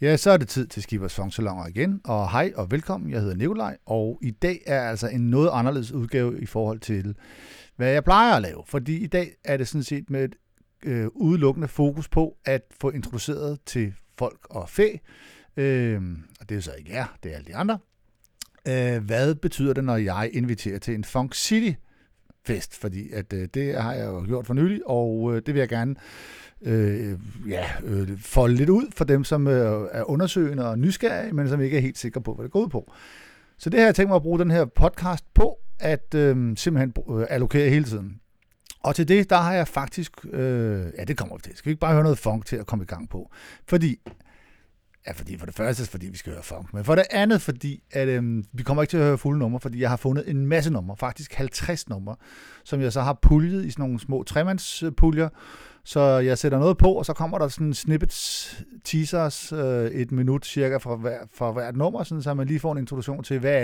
Ja, så er det tid til Skibers Songsalon igen, og hej og velkommen, jeg hedder Nikolaj, og i dag er altså en noget anderledes udgave i forhold til, hvad jeg plejer at lave, fordi i dag er det sådan set med et udelukkende fokus på at få introduceret til folk og fæ, og det er så ikke jer, det er alle de andre. Hvad betyder det, når jeg inviterer til en Funk City fest, fordi at det har jeg jo gjort for nylig, og det vil jeg gerne folde lidt ud for dem, som er undersøgende og nysgerrige, men som ikke er helt sikre på, hvad det går ud på. Så det her, jeg tænker mig at bruge den her podcast på, at simpelthen allokere hele tiden. Og til det, der har jeg faktisk... det kommer vi til. Skal vi ikke bare høre noget funk til at komme i gang på? Fordi for det første, fordi vi skal høre funk, men for det andet, fordi at, vi kommer ikke til at høre fulde numre, fordi jeg har fundet en masse numre, faktisk 50 numre, som jeg så har puljet i sådan nogle små tremandspuljer, så jeg sætter noget på, og så kommer der sådan snippets, teasers, et minut cirka fra hvert nummer, sådan, så man lige får en introduktion til, hvad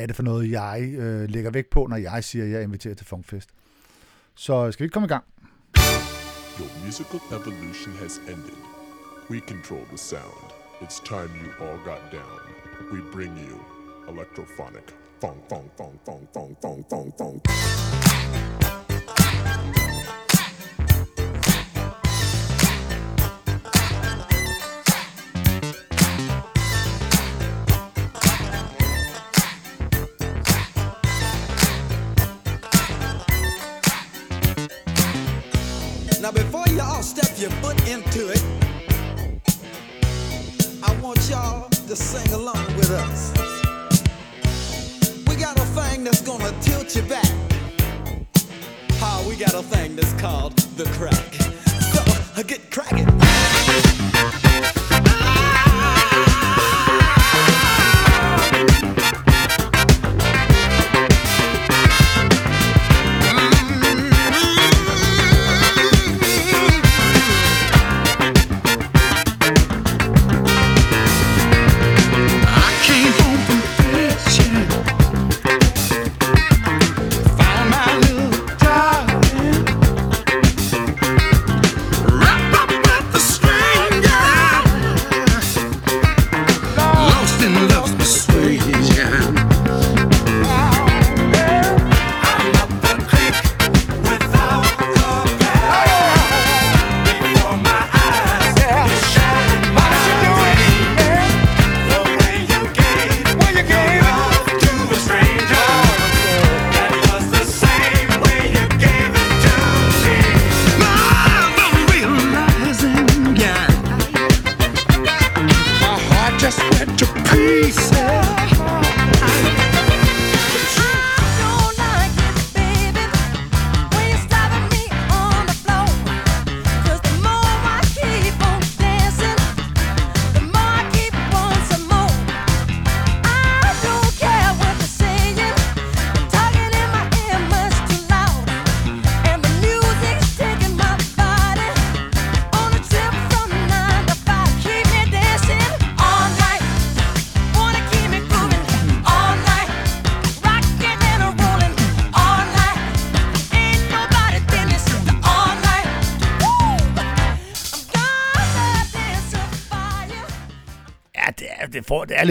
er det for noget, jeg lægger vægt på, når jeg siger, at jeg inviterer til funkfest. Så skal vi ikke komme i gang? Your musical evolution has ended. We control the sound. It's time you all got down. We bring you electrophonic funk, funk, funk, funk, funk, funk, funk, funk. Now before you all step your foot into it, I want y'all to sing along with us. We got a thing that's gonna tilt you back. Oh, we got a thing that's called the crack. So, get cracking.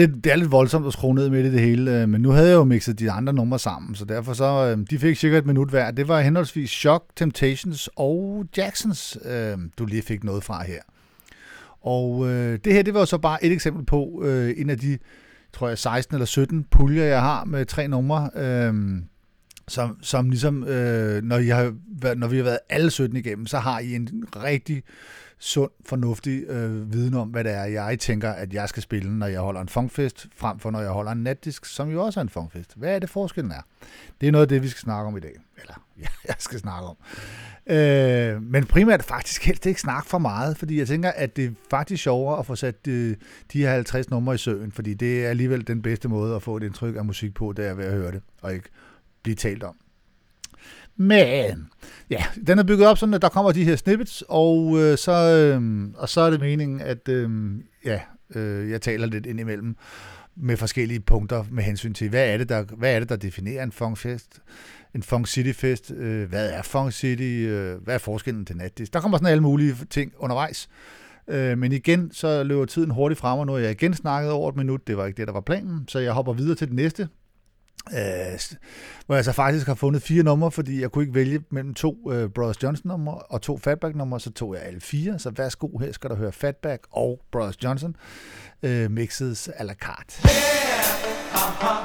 Det er lidt voldsomt at skrue ned med det hele, men nu havde jeg jo mixet de andre numre sammen, så derfor så, de fik cirka et minut hver. Det var henholdsvis Shock, Temptations og Jacksons, du lige fik noget fra her. Og det her, det var så bare et eksempel på en af de, tror jeg, 16 eller 17 puljer, jeg har med 3 numre, som ligesom, når vi har været alle 17 igennem, så har I en rigtig sund, fornuftig viden om, hvad det er, jeg tænker, at jeg skal spille, når jeg holder en funkfest, frem for når jeg holder en natdisk, som jo også er en funkfest. Hvad er det forskellen er? Det er noget af det, vi skal snakke om i dag. Eller, ja, jeg skal snakke om. Men primært faktisk helst ikke snakke for meget, fordi jeg tænker, at det er faktisk sjovere at få sat de her 50 numre i søen, fordi det er alligevel den bedste måde at få et indtryk af musik på, det er ved at høre det, og ikke blive talt om. Men, ja, den er bygget op sådan, at der kommer de her snippets, og så er det meningen, at jeg taler lidt indimellem med forskellige punkter med hensyn til, hvad er det, der definerer en funkfest, en funk cityfest, hvad er funk city, hvad er forskellen til natdisk. Der kommer sådan alle mulige ting undervejs, Men igen, så løber tiden hurtigt frem, og nu har jeg igen snakket over et minut. Det var ikke det, der var planen, så jeg hopper videre til det næste. Hvor jeg så faktisk har fundet 4 numre, fordi jeg kunne ikke vælge mellem 2 Brothers Johnson numre og 2 Fatback numre, så tog jeg alle 4, så værsgo, her skal der høre Fatback og Brothers Johnson mixes à la carte. Yeah, uh-huh.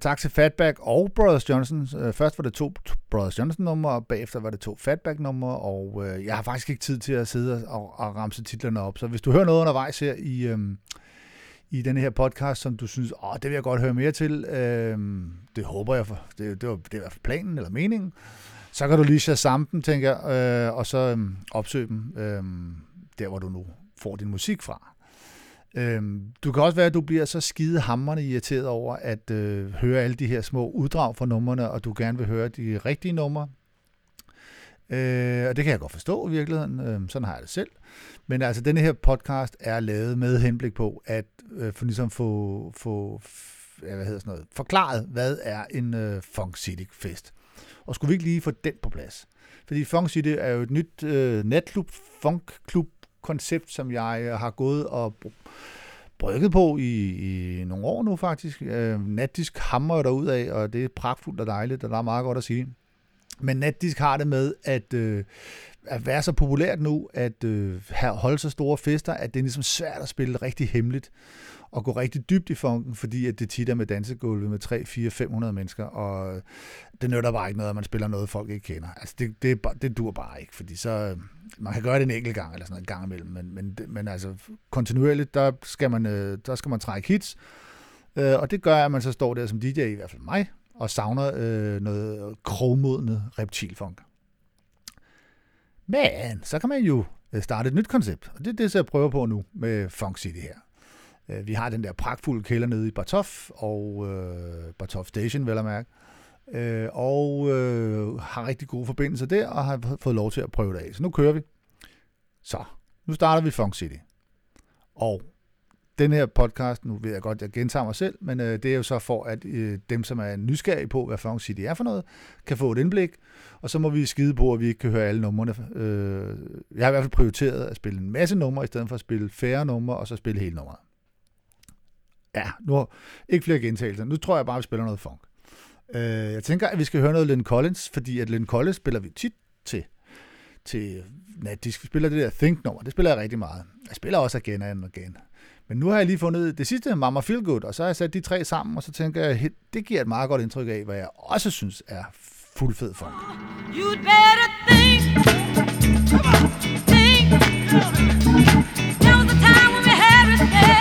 Tak til Fatback og Brothers Johnson. Først var det 2 Brothers Johnson-numre, og bagefter var det 2 Fatback-numre, og jeg har faktisk ikke tid til at sidde og ramse titlerne op. Så hvis du hører noget undervejs her i denne her podcast, som du synes, det vil jeg godt høre mere til, det håber jeg, for det er i hvert fald planen eller meningen, så kan du lige shazamme dem, tænker jeg, og så opsøge dem der, hvor du nu får din musik fra. Du kan også være, at du bliver så skidehamrende irriteret over at høre alle de her små uddrag fra numrene, og du gerne vil høre de rigtige numre. Og det kan jeg godt forstå i virkeligheden, sådan har jeg det selv. Men altså, denne her podcast er lavet med henblik på at ligesom få forklaret, hvad er en Funk City fest. Og skulle vi ikke lige få den på plads? Fordi Funk City er jo et nyt natklub, funkklub koncept, som jeg har gået og brygget på i nogle år nu faktisk. Natdisk hamrer derud af, og det er pragtfuldt og dejligt, og der er meget godt at sige. Men Natdisk har det med at være så populært nu, at holde så store fester, at det er ligesom svært at spille rigtig hemmeligt og gå rigtig dybt i funken, fordi at det tit er med dansegulvet med 3, 4, 500 mennesker, og det nytter bare ikke noget, at man spiller noget, folk ikke kender. Altså det dur bare ikke, fordi så man kan gøre det en enkelt gang, eller sådan noget, en gang imellem, men altså kontinuerligt, der skal man trække hits, og det gør, at man så står der som DJ, i hvert fald mig, og savner noget krogmodende reptilfunk. Men så kan man jo starte et nyt koncept, og det er det, jeg prøver på nu med Funk City her. Vi har den der pragtfulde kælder nede i Bartof, og Bartof Station, vel at mærke, og har rigtig gode forbindelser der, og har fået lov til at prøve det af. Så nu kører vi. Så, nu starter vi Funk City. Og den her podcast, nu ved jeg godt, jeg gentager mig selv, men det er jo så for, at dem, som er nysgerrige på, hvad Funk City er for noget, kan få et indblik, og så må vi skide på, at vi ikke kan høre alle numrene. Jeg har i hvert fald prioriteret at spille en masse numre, i stedet for at spille færre numre, og så spille hele nummeret. Ja, nu har ikke flere gentagelser. Nu tror jeg bare, vi spiller noget funk. Jeg tænker, at vi skal høre noget Lyn Collins, fordi at Lyn Collins spiller vi tit til natdisk. Vi spiller det der Think-nummer. Det spiller jeg rigtig meget. Jeg spiller også igen og igen. Men nu har jeg lige fundet det sidste, Mama Feel Good, og så har jeg sat de tre sammen, og så tænker jeg, det giver et meget godt indtryk af, hvad jeg også synes er fuld fed funk. You'd better think. Come on. Think. There was a time when we had respect. Yeah.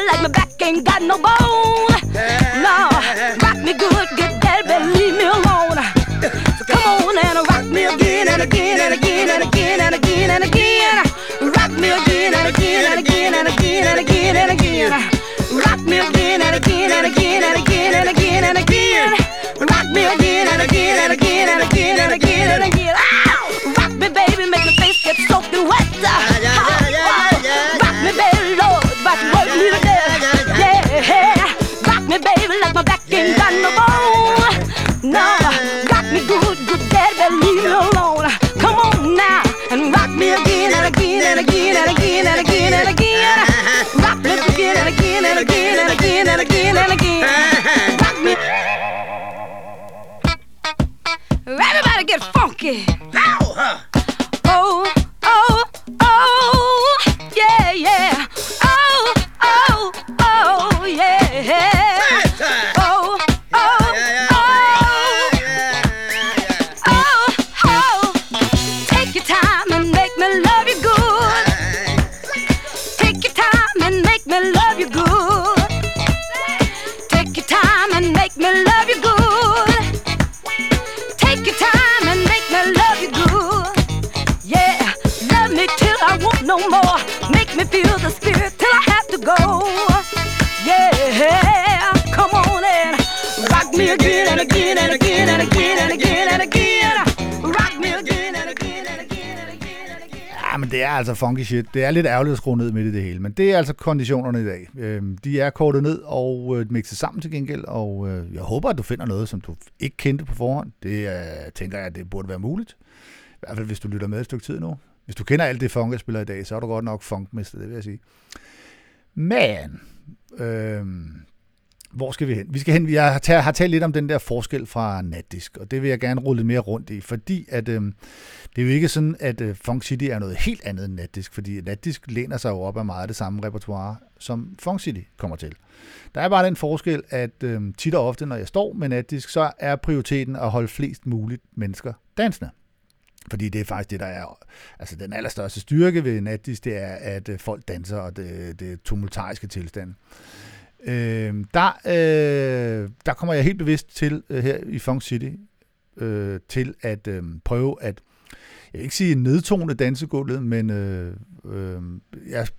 good like my back ain't got no bone. Now rock me good, get that, but leave me alone. So come on and rock me again and again and again and again and again and again. Rock me again and again and again and again and again and again. Rock me again and again and again and again and again and again. Rock me again and again and again and again and again and again. Rock me, baby, make my face get soaking wet. Rock me, baby, Lord, but work me to death. Yeah, rock me, baby, like my back ain't got no bone. No, rock me good, good dad, but leave me alone. Come on now and rock me again and again and again and again and again and again. Rock me again and again and again and again and again and again. Rock me. Everybody get funky. Oh. Oh, oh, yeah, yeah. Oh, oh, oh, yeah. Oh, oh, oh. Oh, oh. Take your time and make me love you good. Take your time and make me love you good. Take your time and make me love you good. Take your time and make me love you good. Yeah. Love me till I want no more. Make me feel the spirit till I have to go. Yeah, come on and rock me again and again and again and again and again and again. Rock me again and again and again and again and again. Ja, men det er altså funky shit. Det er lidt ærgerligt at skrue ned midt i det hele, men det er altså konditionerne i dag. De er kortet ned og mixet sammen til gengæld, og jeg håber, at du finder noget, som du ikke kendte på forhånd. Det tænker jeg, at det burde være muligt. I hvert fald, hvis du lytter med et stykke tid nu. Hvis du kender alt det funk, jeg spiller i dag, så er du godt nok funkmester, det vil jeg sige. Men, hvor skal vi hen? Vi skal hen, jeg har talt lidt om den der forskel fra natdisk, og det vil jeg gerne rulle lidt mere rundt i, fordi at, det er jo ikke sådan, at Funk City er noget helt andet end natdisk, fordi natdisk læner sig jo op af meget det samme repertoire, som Funk City kommer til. Der er bare den forskel, at tit og ofte, når jeg står med natdisk, så er prioriteten at holde flest muligt mennesker dansende. Fordi det er faktisk det, der er altså den allerstørste styrke ved natdisk, det er, at folk danser, og det er tumultariske tilstand. Der kommer jeg helt bevidst til, her i Funk City, til at prøve at, jeg vil ikke sige nedtone dansegulvet, men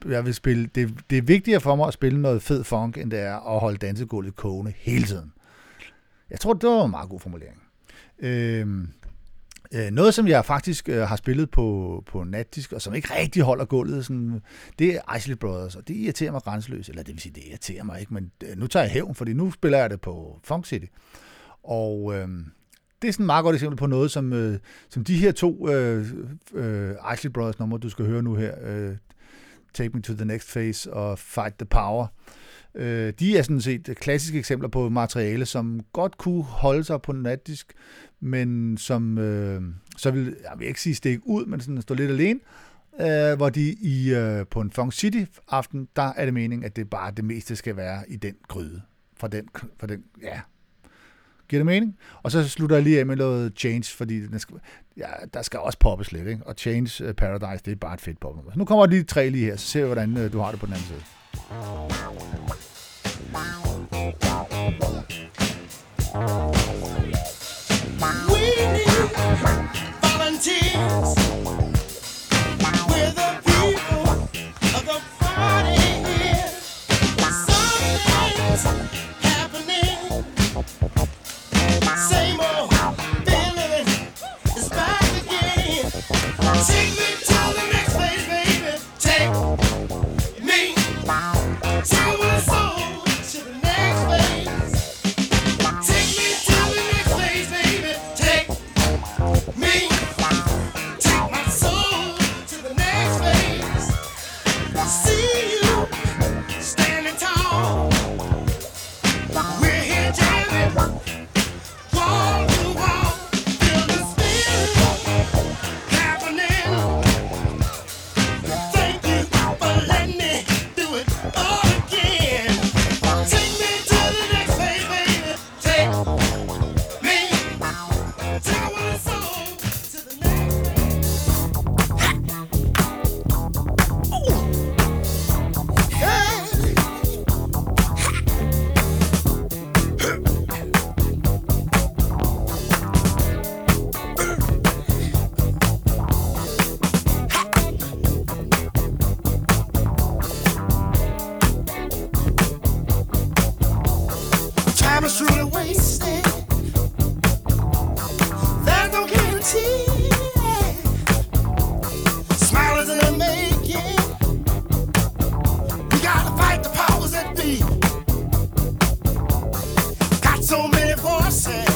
jeg vil spille, det er vigtigere for mig at spille noget fed funk, end det er at holde dansegulvet kogende hele tiden. Jeg tror, det var en meget god formulering. Noget, som jeg faktisk har spillet på natdisk, og som ikke rigtig holder gulvet, sådan, det er Isley Brothers, og det irriterer mig grænseløst. Eller det vil sige, det irriterer mig ikke, men nu tager jeg hævn, fordi nu spiller jeg det på Funk City. Og det er sådan et meget godt eksempel på noget, som de her to Isley Brothers numre, du skal høre nu her, Take Me to the Next Phase og Fight the Power. De er sådan set klassiske eksempler på materiale, som godt kunne holde sig på natdisk, men som så vil, jeg vil ikke sige stikke ud, men sådan stå lidt alene, hvor de på en Funk City-aften, der er det meningen, at det bare det meste skal være i den gryde. Fra den ja. Giver det mening? Og så slutter jeg lige af med noget Change, fordi der skal også poppes lidt, ikke? Og Change Paradise, det er bare et fedt popnummer. Så nu kommer de tre lige her, så ser vi, hvordan du har det på den anden side. We need volunteers. We're the people of the party here. Something's happening. Same old feeling is back again. Take me to the next place, baby. Take me to my soul. See you standing tall. time is truly wasted. There's no guarantee. Smile is in the making. We gotta fight the powers that be. Got so many voices.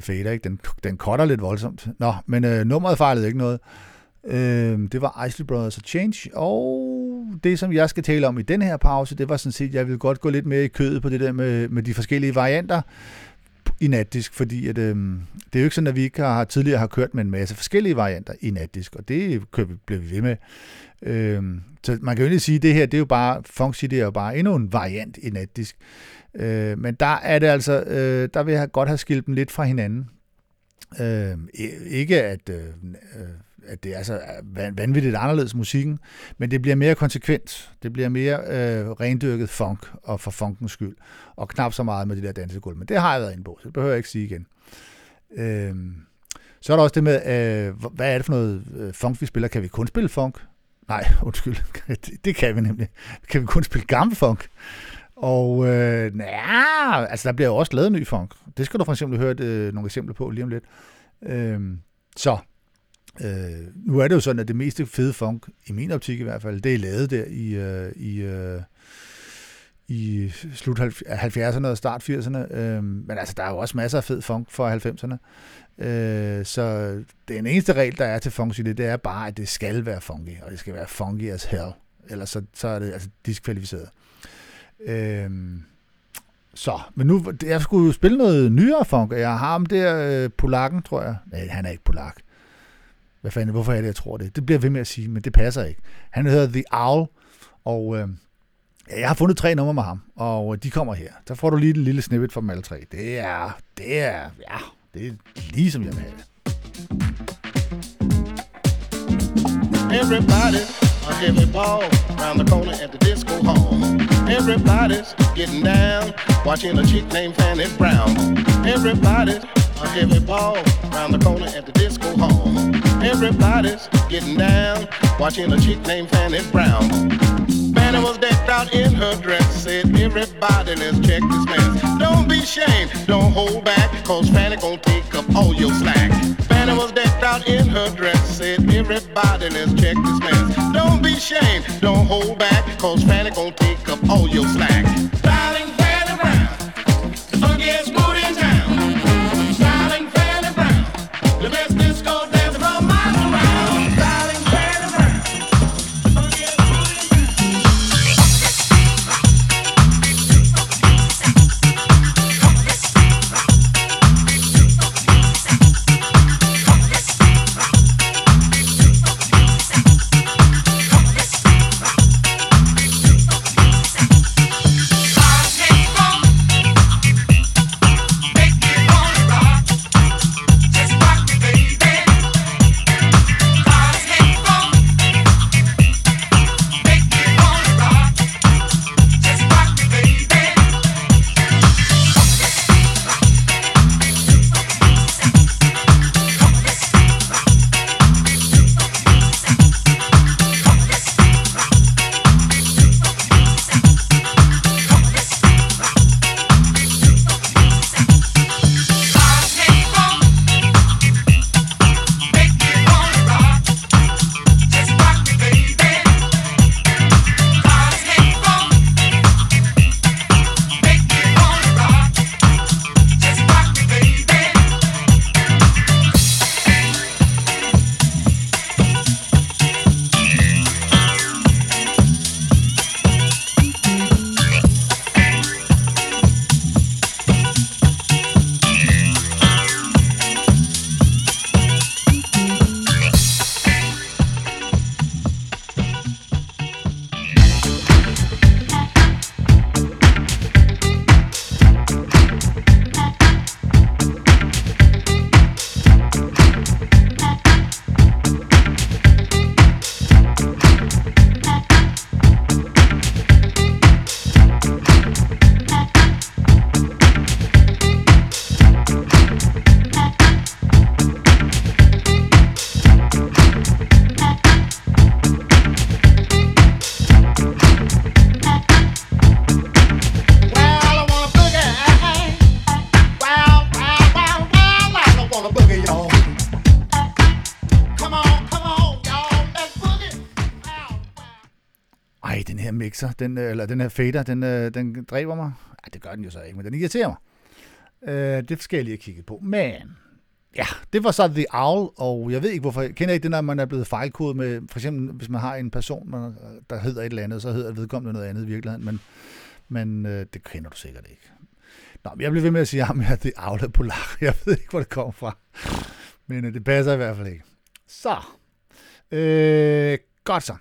Fejr, ikke? Den cutter lidt voldsomt. Nå, men nummeret fejlede ikke noget. Det var Isley Brothers og Change, og det, som jeg skal tale om i den her pause, det var sådan set, jeg ville godt gå lidt mere i kødet på det der med de forskellige varianter i natdisk, fordi at, det er jo ikke sådan, at vi ikke tidligere har kørt med en masse forskellige varianter i natdisk, og det blev vi ved med. Så man kan jo ikke sige, at det her, det er jo bare, Funk City er jo bare endnu en variant i natdisk. Men der er det altså, der vil jeg godt have skilt dem lidt fra hinanden. Ikke at det er så vanvittigt anderledes musikken, men det bliver mere konsekvent. Det bliver mere rendyrket funk, og for funkens skyld. Og knap så meget med de der dansegulv. Men det har jeg været inde på, så det behøver jeg ikke sige igen. Så er der også det med, hvad er det for noget funk, vi spiller? Kan vi kun spille funk? Nej, undskyld. Det kan vi nemlig. Kan vi kun spille gammel funk? Og altså der bliver jo også lavet ny funk. Det skal du for eksempel høre nogle eksempler på lige om lidt. Nu er det jo sådan, at det meste fede funk, i min optik i hvert fald, det er lavet der i slut 70'erne og start 80'erne. Men altså, der er jo også masser af fed funk fra 90'erne. Så den eneste regel, der er til funk, det er bare, at det skal være funky, og det skal være funky as hell. Ellers så er det altså diskvalificeret. Men nu, jeg skulle spille noget nyere funk, og jeg har ham der polakken, tror jeg. Nej, han er ikke polak. Hvad fanden, hvorfor er det, jeg tror det? Det bliver ved med at sige, men det passer ikke. Han hedder The Owl, og jeg har fundet 3 numre med ham, og de kommer her. Så får du lige et lille snippet fra dem alle 3. Det er lige som jeg vil have det. Everybody. I'm heavy ball round the corner at the disco hall. Everybody's getting down, watching a chick named Fanny Brown. Everybody's a heavy ball round the corner at the disco hall. Everybody's getting down, watching a chick named Fanny Brown. Fanny was decked out in her dress, said everybody let's check this mess. Don't be ashamed, don't hold back, cause Fanny gon' take up all your slack. Fanny was decked out in her dress, said everybody let's check this mess. Don't be ashamed, don't hold back, cause Fanny gon' take up all your slack. Styling Fanny Brown, the funkiest mood in town. Styling Fanny Brown, the best disco dancer from miles around. Styling Fanny Brown, the funkiest mood in town. ej, den her mixer, den her fader, den dræber mig. Ej, det gør den jo så ikke, men den irriterer mig. Det skal jeg lige have kigget på. Men ja, det var så The Owl, og jeg ved ikke hvorfor. Kender I det, når man er blevet fejlkodet med, for eksempel hvis man har en person, der hedder et eller andet, så hedder vedkommende noget andet i virkeligheden, men det kender du sikkert ikke. Nå, men jeg blev ved med at sige, at jeg er The Owl af Polar. Jeg ved ikke, hvor det kommer fra. Men det passer i hvert fald ikke. Så. Godt så.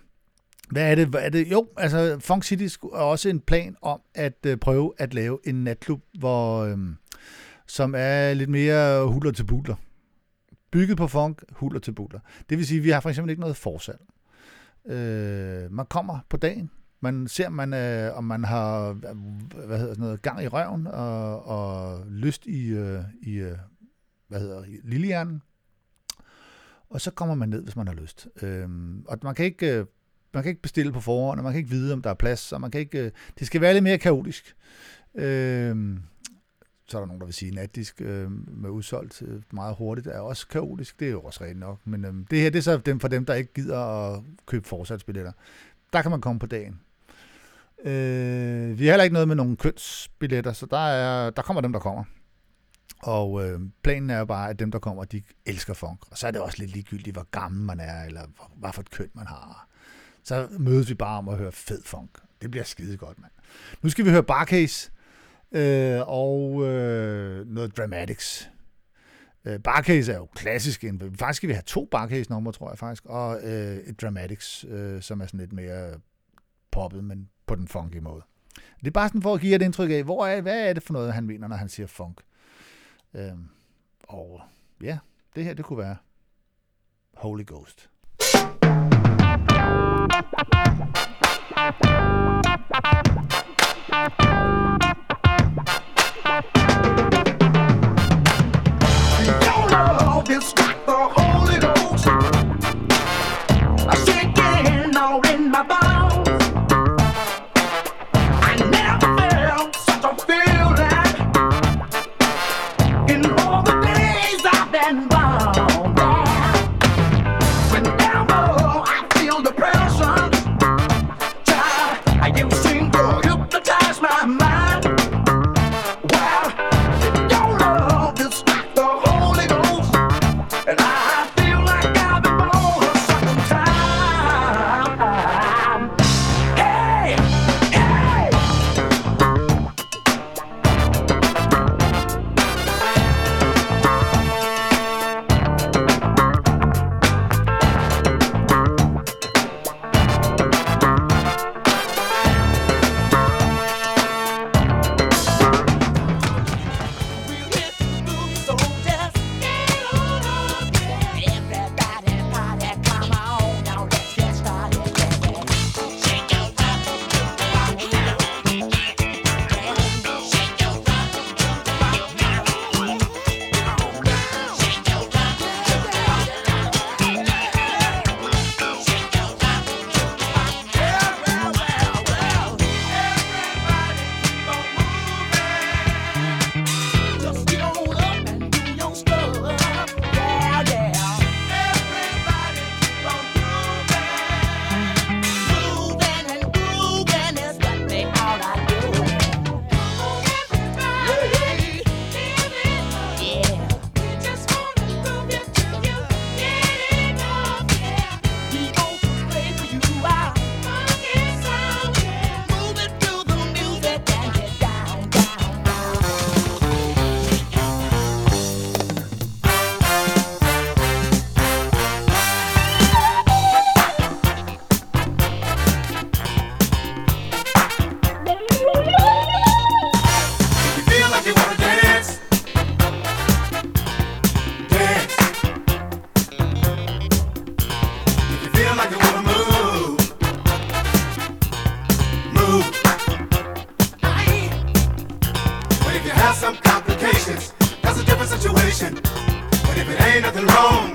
Hvad er det? Jo, altså Funk City er også en plan om at prøve at lave en natklub, hvor, som er lidt mere huller til butler. Bygget på funk, huller til butler. Det vil sige, at vi har for eksempel ikke noget forsalg. Man kommer på dagen. Man ser, om man har gang i røven og lyst i lillehjernen. Og så kommer man ned, hvis man har lyst. Og man kan ikke bestille på forhånd, og man kan ikke vide, om der er plads, og man kan ikke, det skal være lidt mere kaotisk. Så er der nogen, der vil sige, natdisk med udsolgt meget hurtigt er også kaotisk. Det er jo også rigtigt nok. Men det her, det er så for dem, der ikke gider at købe forsatsbilletter. Der kan man komme på dagen. Vi har heller ikke noget med nogle kønsbilletter, så der kommer dem, der kommer. Og planen er jo bare, at dem, der kommer, de elsker funk. Og så er det også lidt ligegyldigt, hvor gammel man er, eller hvad for et køn man har. Så mødes vi bare om at høre fed funk. Det bliver skide godt, mand. Nu skal vi høre Bar-Kays og noget Dramatics. Bar-Kays er jo klassisk. Faktisk skal vi have 2 Bar-Kays numre, tror jeg faktisk. Og et Dramatics, som er sådan lidt mere poppet, men på den funky måde. Det er bare sådan for at give et indtryk af, hvad er det for noget, han mener, når han siger funk. Og ja, det her, det kunne være Holy Ghost. It's got the Holy Ghost. I shake it all in my bones. I never felt such a feeling in all the days I've been born. Whenever I feel depression, child, I used to hypnotize my mind. Well, your love is got the Holy Ghost. And I feel like I've been born a second time. Hey, hey. We'll get through, so just get on up here. Everybody, party, come on now, let's get started. Shake your body to the rock now. Shake your body to the rock now. Shake your body to the rock now. Shake your body to the rock now. Well, everybody keep on moving. Just get on up and do your stuff. Yeah, yeah. Everybody keep on moving. Moving and grooving is what they all are doing. Everybody, yeah. We just wanna prove it to you. Get it up, yeah. We gon' play for you. Our funk is sound, yeah. Move it to the music and get down, down, down. If you feel like you wanna dance, dance. If you feel like you wanna move, move. But if you have some complications, that's a different situation. But if it ain't nothing wrong,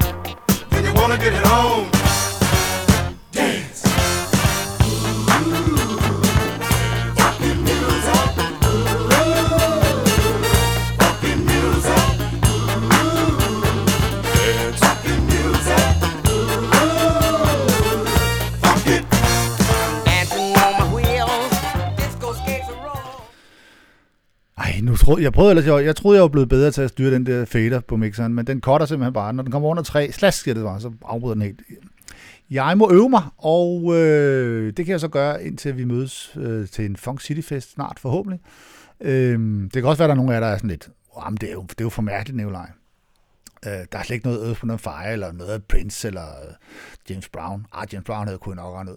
then you wanna get it on. Dance. Dancing on Jeg troede, jeg var blevet bedre til at styre den der fader på mixeren, men den cutter simpelthen bare. Når den kommer under 3, så afbryder den helt. Jeg må øve mig, og det kan jeg så gøre, indtil vi mødes til en Funk City-fest snart, forhåbentlig. Det kan også være, der er nogle af jer, der er sådan lidt, oh, det er jo for mærkeligt, Nikolaj. Der er slet ikke noget på noget Fejr, eller noget af Prince, eller James Brown. James Brown havde kun nok rende ud.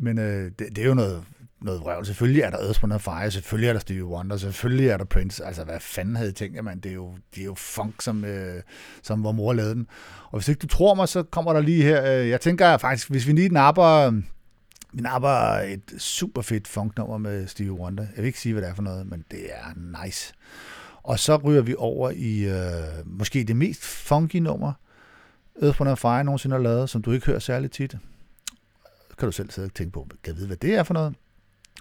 Men det er jo noget vrøvl. Selvfølgelig er der Edmund på noget Fejr, selvfølgelig er der Stevie Wonder, selvfølgelig er der Prince. Altså, hvad fanden havde I tænkt jer, mand? Det er jo funk, som hvor mor lavede den. Og hvis ikke du tror mig, så kommer der lige her. Jeg tænker faktisk, hvis vi lige napper et super fedt funknummer med Stevie Wonder. Jeg vil ikke sige, hvad det er for noget, men det er nice. Og så ryger vi over i måske det mest funky nummer, Edmund Fejr jeg nogensinde har lavet, som du ikke hører særlig tit. Kan du selv sidde og tænke på, kan vide, hvad det er for noget?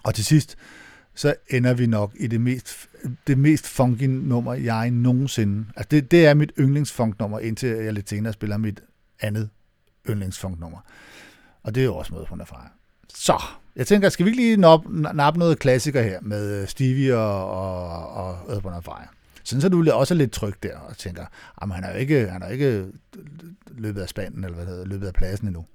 Og til sidst, så ender vi nok i det mest funky nummer, jeg nogensinde... Altså, det er mit yndlingsfunknummer, indtil jeg lidt senere spiller mit andet yndlingsfunknummer. Og det er jo også noget, hun er fra. Så, jeg tænker, skal vi ikke lige nappe noget klassiker her med Stevie og Edmund og Fejr? Sådan så du også er lidt tryg der og tænker, jamen, han er ikke løbet af spanden, eller hvad hedder, løbet af pladsen endnu.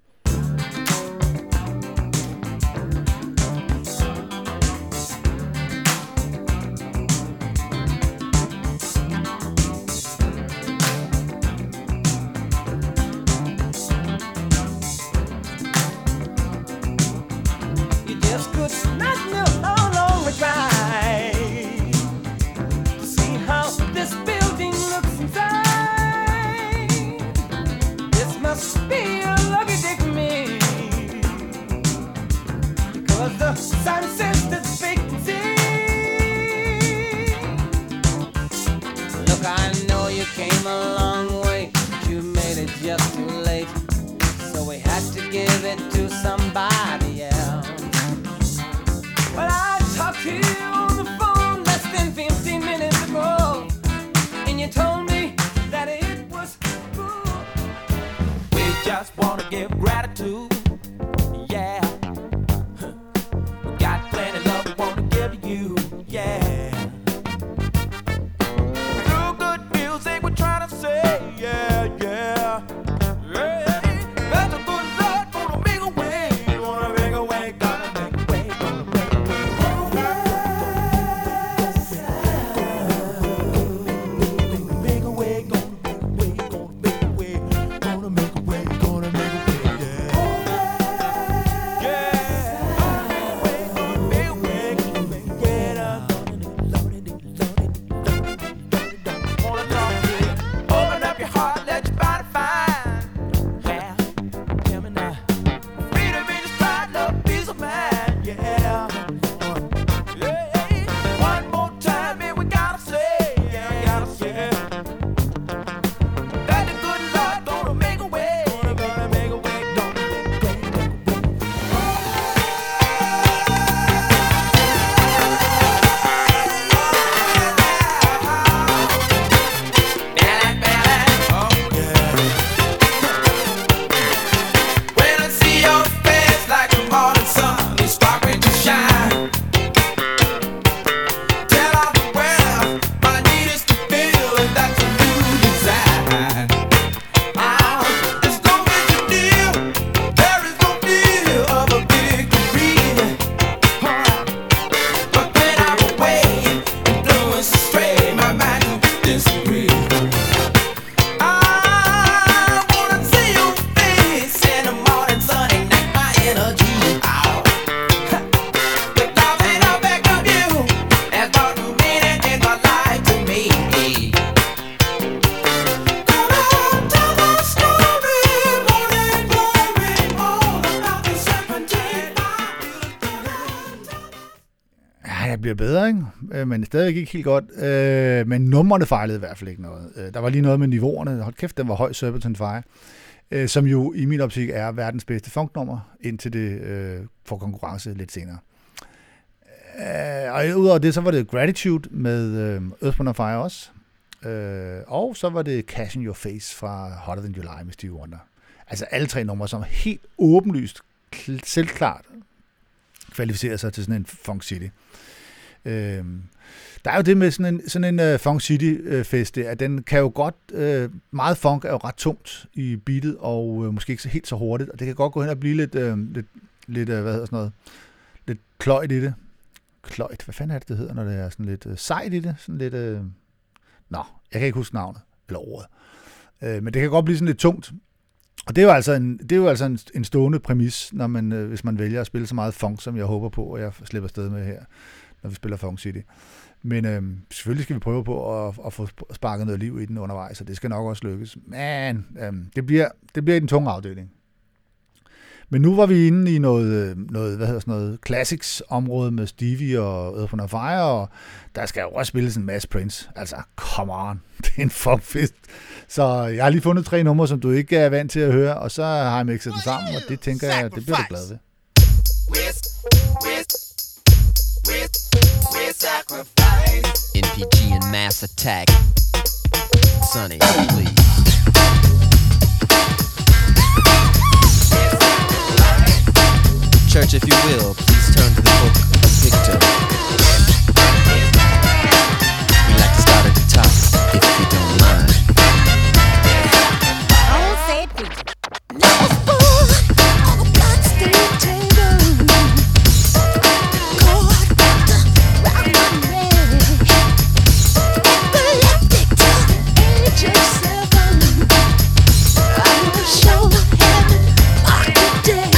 Men stadig ikke helt godt. Men numrene fejlede i hvert fald ikke noget. Der var lige noget med niveauerne. Hold kæft, den var høj Serpentine Fire. Som jo i min optik er verdens bedste funknummer, indtil det får konkurrence lidt senere. Og udover det, så var det Gratitude med Earthbound & Fire også. Og så var det Cash in Your Face fra Hotter Than July med Stevie Wonder. Altså alle tre numre, som helt åbenlyst, selvklart kvalificerer sig til sådan en Funk City. Der er jo det med sådan en Funk City-fest, at den kan jo godt... meget funk er jo ret tungt i beatet, og måske ikke så helt så hurtigt, og det kan godt gå hen og blive lidt hvad hedder sådan noget, lidt kløjt i det. Kløjt, hvad fanden er det, det hedder, når det er sådan lidt sejt i det? Sådan lidt... Nå, jeg kan ikke huske navnet, eller ordet. Men det kan godt blive sådan lidt tungt. Og det er jo altså en stående præmis, når man, hvis man vælger at spille så meget funk, som jeg håber på, og jeg slipper afsted med her, når vi spiller Funk City. Men selvfølgelig skal vi prøve på at få sparket noget liv i den undervejs, og det skal nok også lykkes. Men det bliver i den tunge afdeling. Men nu var vi inde i noget hvad hedder sådan noget, classics-område med Stevie og Edmund og Fejr, og der skal jo også spilles en masse Prince. Altså, come on, det er en fuckfest. Så jeg har lige fundet 3 numre, som du ikke er vant til at høre, og så har jeg mixet dem sammen, og det tænker jeg, det bliver du glad ved. With sacrifice, NPG and mass attack, Sonny, please. Church, if you will, please turn to the book of Victor. We like to start at the top, if you don't mind. I won't say it, Victor. No fool, all the bloods still tangled. Caught Victor, round and red. Epileptic to the age of 7. I will show heaven, mark the day.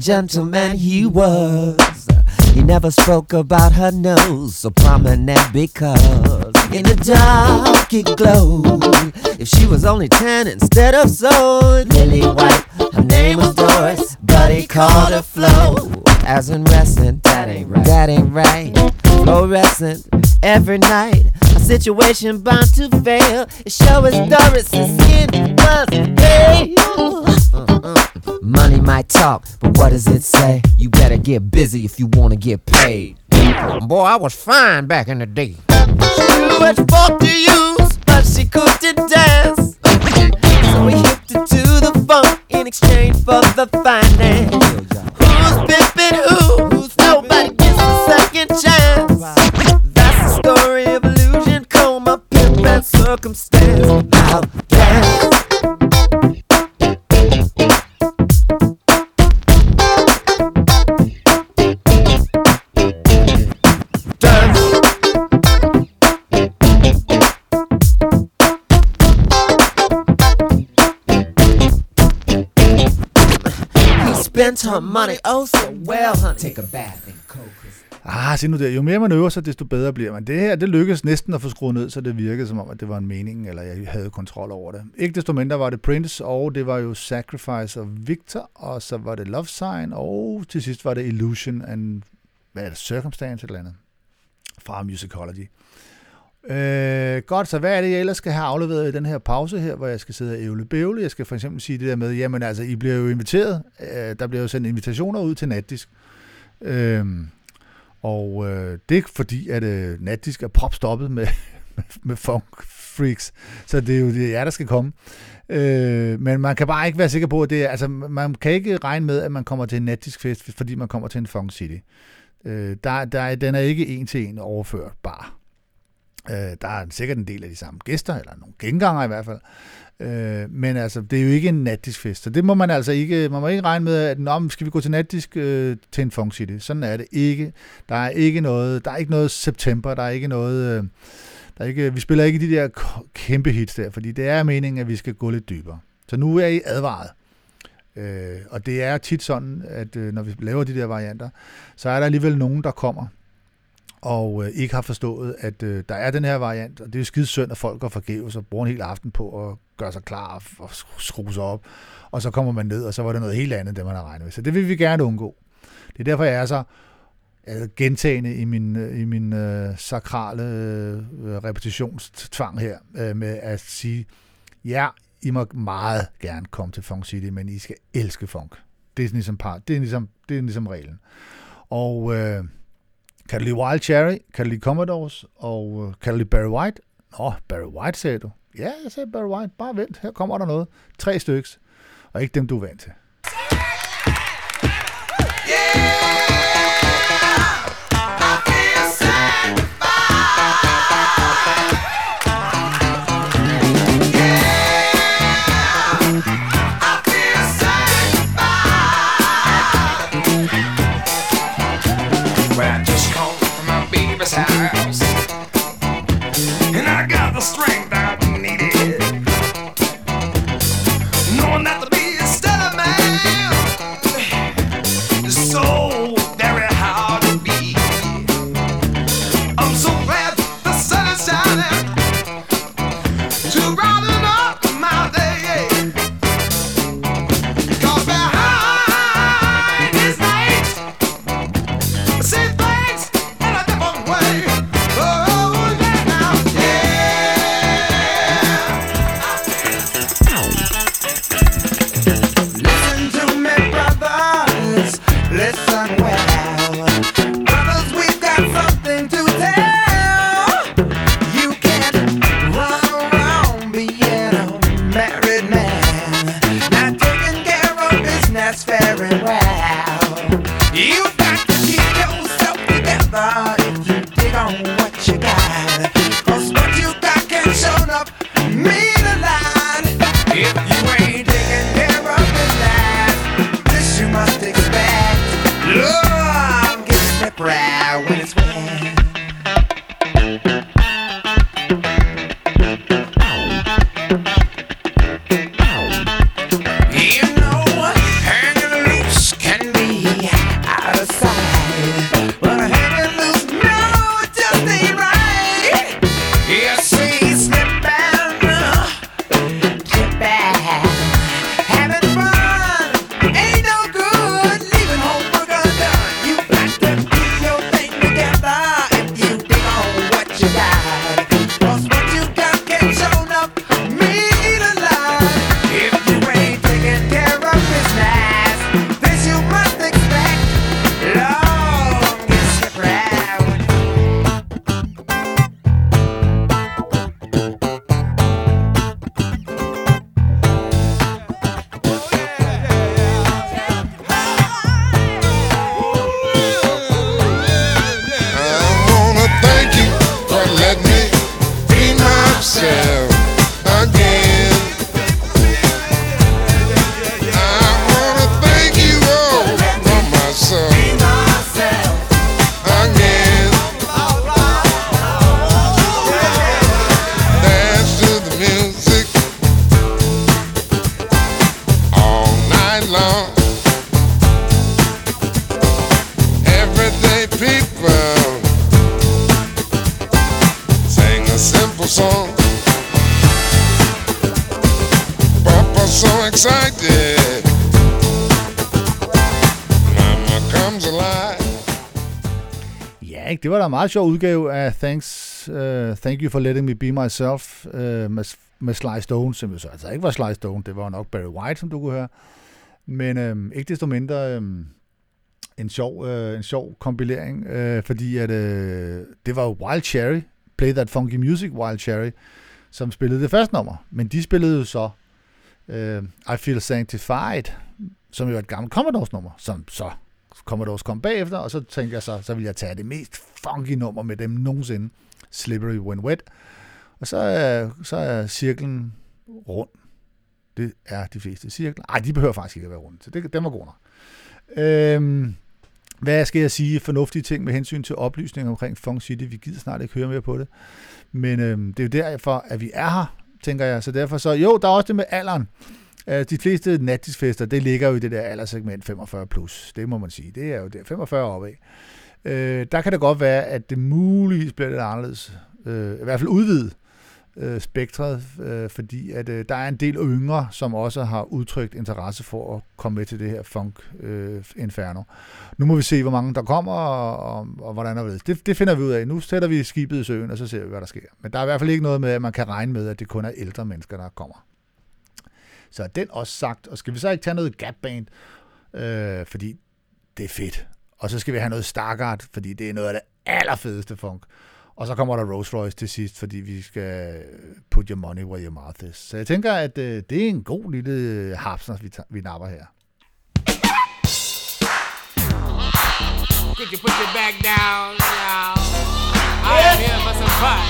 Gentleman he was. He never spoke about her nose, so prominent because in the dark it glowed. If she was only 10 instead of so Lily White, her name was Doris, but he called her Flo. As in resting, that ain't right. Fluorescent every night, a situation bound to fail. It sure is Doris' skin was pale. Money might talk, but what does it say? You better get busy if you wanna get paid. Boy, I was fine back in the day. She was 4 to use, but she couldn't dance. So we hipped it to the funk in exchange for the finance. Who's pimpin' who's nobody gets a second chance. That's the story of illusion, coma, pimp, and circumstance. I'll dance. spent her money, oh so well, honey. Take a bath and coke. Ah, se nu der. Jo mere man øver sig, desto bedre bliver man. Det her, det lykkedes næsten at få skruet ned, så det virkede som om, at det var en mening, eller jeg havde kontrol over det. Ikke desto mindre var det Prince, og det var jo Sacrifice og Victor, og så var det Love Sign, og til sidst var det Illusion and Circumstance eller andet fra Musicology. Godt, så hvad er det, jeg ellers skal have afleveret i den her pause her, hvor jeg skal sidde og ævle-bævle? Jeg skal for eksempel sige det der med, jamen altså, I bliver jo inviteret. Der bliver jo sendt invitationer ud til Natdisk. Og det er fordi, at Natdisk er propstoppet med funk freaks, så det er jo det, der skal komme. Men man kan bare ikke være sikker på, at det er, altså, man kan ikke regne med, at man kommer til en Natdisk fest, fordi man kommer til en funk city. Den er ikke en til en overført bare. Der er sikkert en del af de samme gæster, eller nogle genganger i hvert fald. Men altså, det er jo ikke en natdisk fest, så det må man altså ikke, man må ikke regne med, at skal vi gå til natdisk til en funk city? Sådan er det ikke. Der er ikke noget september, der er ikke noget, vi spiller ikke de der kæmpe hits der, fordi det er meningen, at vi skal gå lidt dybere. Så nu er I advaret. Og det er tit sådan, at når vi laver de der varianter, så er der alligevel nogen, der kommer og ikke har forstået, at der er den her variant, og det er jo skidesynd, at folk går forgæves og bruger en hel aften på at gøre sig klar og skrue sig op, og så kommer man ned, og så var det noget helt andet, det man har regnet med. Så det vil vi gerne undgå. Det er derfor, jeg er så gentagende i min sakrale repetitionstvang her, med at sige, ja, I må meget gerne komme til Funk City, men I skal elske funk. Det er ligesom reglen. Og kan du lide Wild Cherry? Kan du lide Commodores? Og kan du lide Barry White? Nå, Barry White, sagde du. Ja, jeg sagde Barry White. Bare vent, her kommer der noget. 3 styks, og ikke dem, du er vant til. House. And I got the strength I needed, knowing not to be a stellar man, it's so very hard to be. I'm so glad the sun is shining to brighten up my day, 'cause behind this night, see things in a different way. so excited. Mama comes alive. Ja, det var da en meget sjov udgave af Thank You for Letting Me Be Myself med Sly Stone, som jo så altså ikke var Sly Stone, det var nok Barry White, som du kunne høre. Men ikke desto mindre en sjov kompilering, fordi at det var jo Wild Cherry, Play That Funky Music Wild Cherry, som spillede det første nummer. Men de spillede jo så I Feel Sanctified, som jo er et gammelt Commodores-nummer, som så Commodores kom bagefter, og så tænkte jeg så ville jeg tage det mest funky nummer med dem nogensinde, Slippery When Wet. Og så er cirklen rund. Det er de fleste cirkler. Ej, de behøver faktisk ikke at være runde, så den var god nok. Hvad skal jeg sige? Fornuftige ting med hensyn til oplysninger omkring Funk City. Vi gider snart ikke høre mere på det. Men det er jo derfor, at vi er her, tænker jeg. Så derfor så, jo, der er også det med alderen. De fleste nattisfester, det ligger jo i det der alderssegment 45+. Det må man sige. Det er jo der 45 opad. Der kan det godt være, at det muligvis bliver lidt anderledes. I hvert fald udvidet spektret, fordi at der er en del yngre, som også har udtrykt interesse for at komme med til det her funk-inferno. Nu må vi se, hvor mange der kommer, og hvordan og det finder vi ud af. Nu sætter vi skibet i søen, og så ser vi, hvad der sker. Men der er i hvert fald ikke noget med, at man kan regne med, at det kun er ældre mennesker, der kommer. Så er den også sagt, og skal vi så ikke tage noget gapband, fordi det er fedt. Og så skal vi have noget Stargardt, fordi det er noget af det allerfedeste funk. Og så kommer der Rose Royce til sidst, fordi vi skal put your money where your mouth is. Så jeg tænker, at det er en god lille hapsner, vi napper her. Could you put your back down now? I'm here for some fun.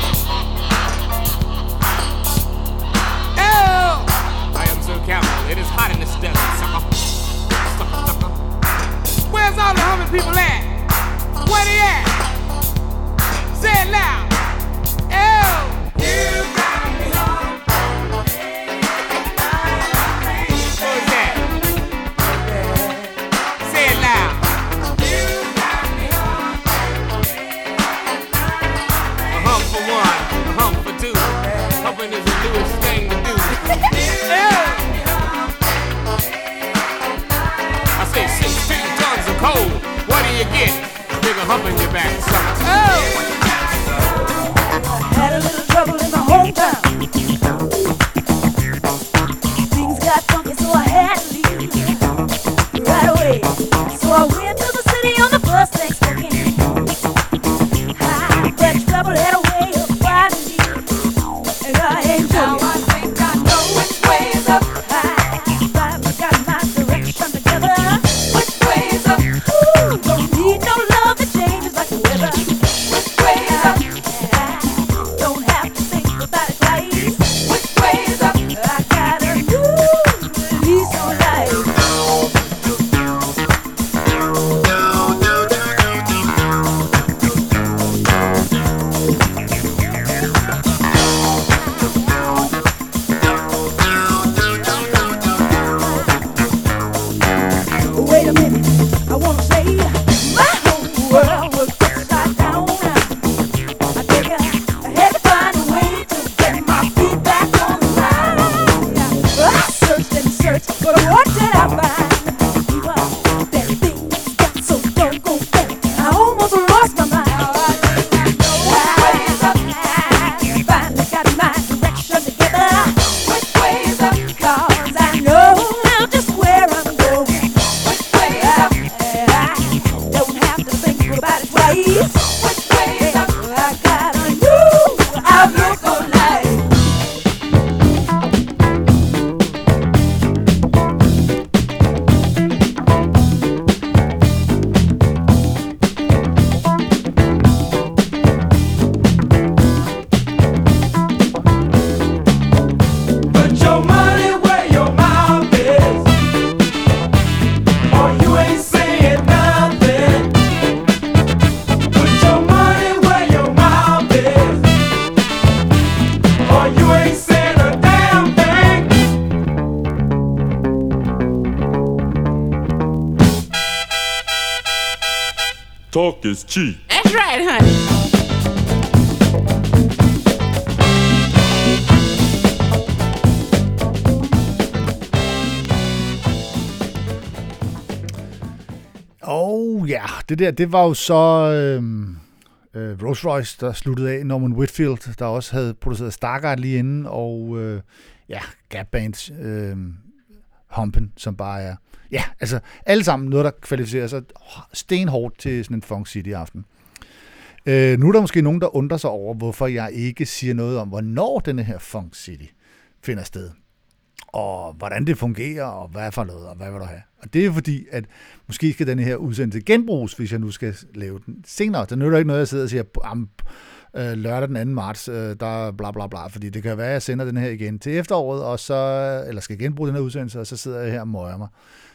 I am so careful. It is hot in this desert. Sucker. Where's all the humming people at? Where they at? Say it loud. Oh, you got me on Say it loud. You got me on a hump for one, a hump for two. Humping is the newest thing to do. I say 6 feet tons of cold. What do you get? A bigger hump in your back. Oh. Had a little trouble in my hometown. Things got funky, so I had to leave right away. So I went to the city on the bus next weekend. Ah, that trouble had a way of finding me, and I ain't joking. Now I think I know which way is up. I finally got my direction together. Which way is up? Ooh, don't need no love, it changes like the weather. Which way is up? That's right, honey. det der, det var jo så Rose Royce, der sluttede af, Norman Whitfield, der også havde produceret Stargardt lige inden, og ja, Gap Bands, Humpen, som bare er, ja, altså alle sammen noget, der kvalificerer sig stenhårdt til sådan en Funk City-aften. Nu er der måske nogen, der undrer sig over, hvorfor jeg ikke siger noget om, hvornår denne her Funk City finder sted, og hvordan det fungerer, og hvad for noget, og hvad vil du have. Og det er fordi, at måske skal denne her udsendelse genbruges, hvis jeg nu skal lave den senere. Det nytter ikke noget, jeg sidder og siger, lørdag den 2. marts, der bla bla bla, fordi det kan være, at jeg sender den her igen til efteråret, og så, eller skal genbruge den her udsendelse, og så sidder jeg her og møjer mig.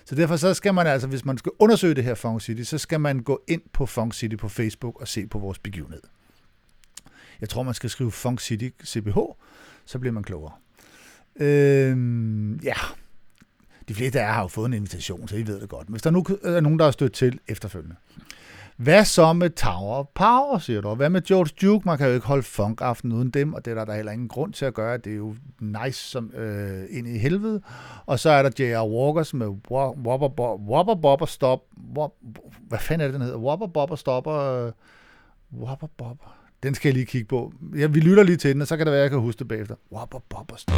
Så derfor så skal man altså, hvis man skal undersøge det her Funk City, så skal man gå ind på Funk City på Facebook og se på vores begivenhed. Jeg tror, man skal skrive Funk City CBH, så bliver man klogere. Ja, de fleste af jer har jo fået en invitation, så I ved det godt. Hvis der nu er nogen, der har stødt til efterfølgende. Hvad så med Tower of Power, siger du? Hvad med George Duke? Man kan jo ikke holde funkaften uden dem, og det er der heller ingen grund til at gøre. Det er jo nice som ind i helvede. Og så er der J.R. Walkers med Wabba Boba Stop. Hvad fanden er det, den hedder? Wabba Boba Stop og... Wabba Boba... Den skal jeg lige kigge på. Ja, vi lytter lige til den, og så kan det være, at jeg kan huske det bagefter. Wabba Boba Stop.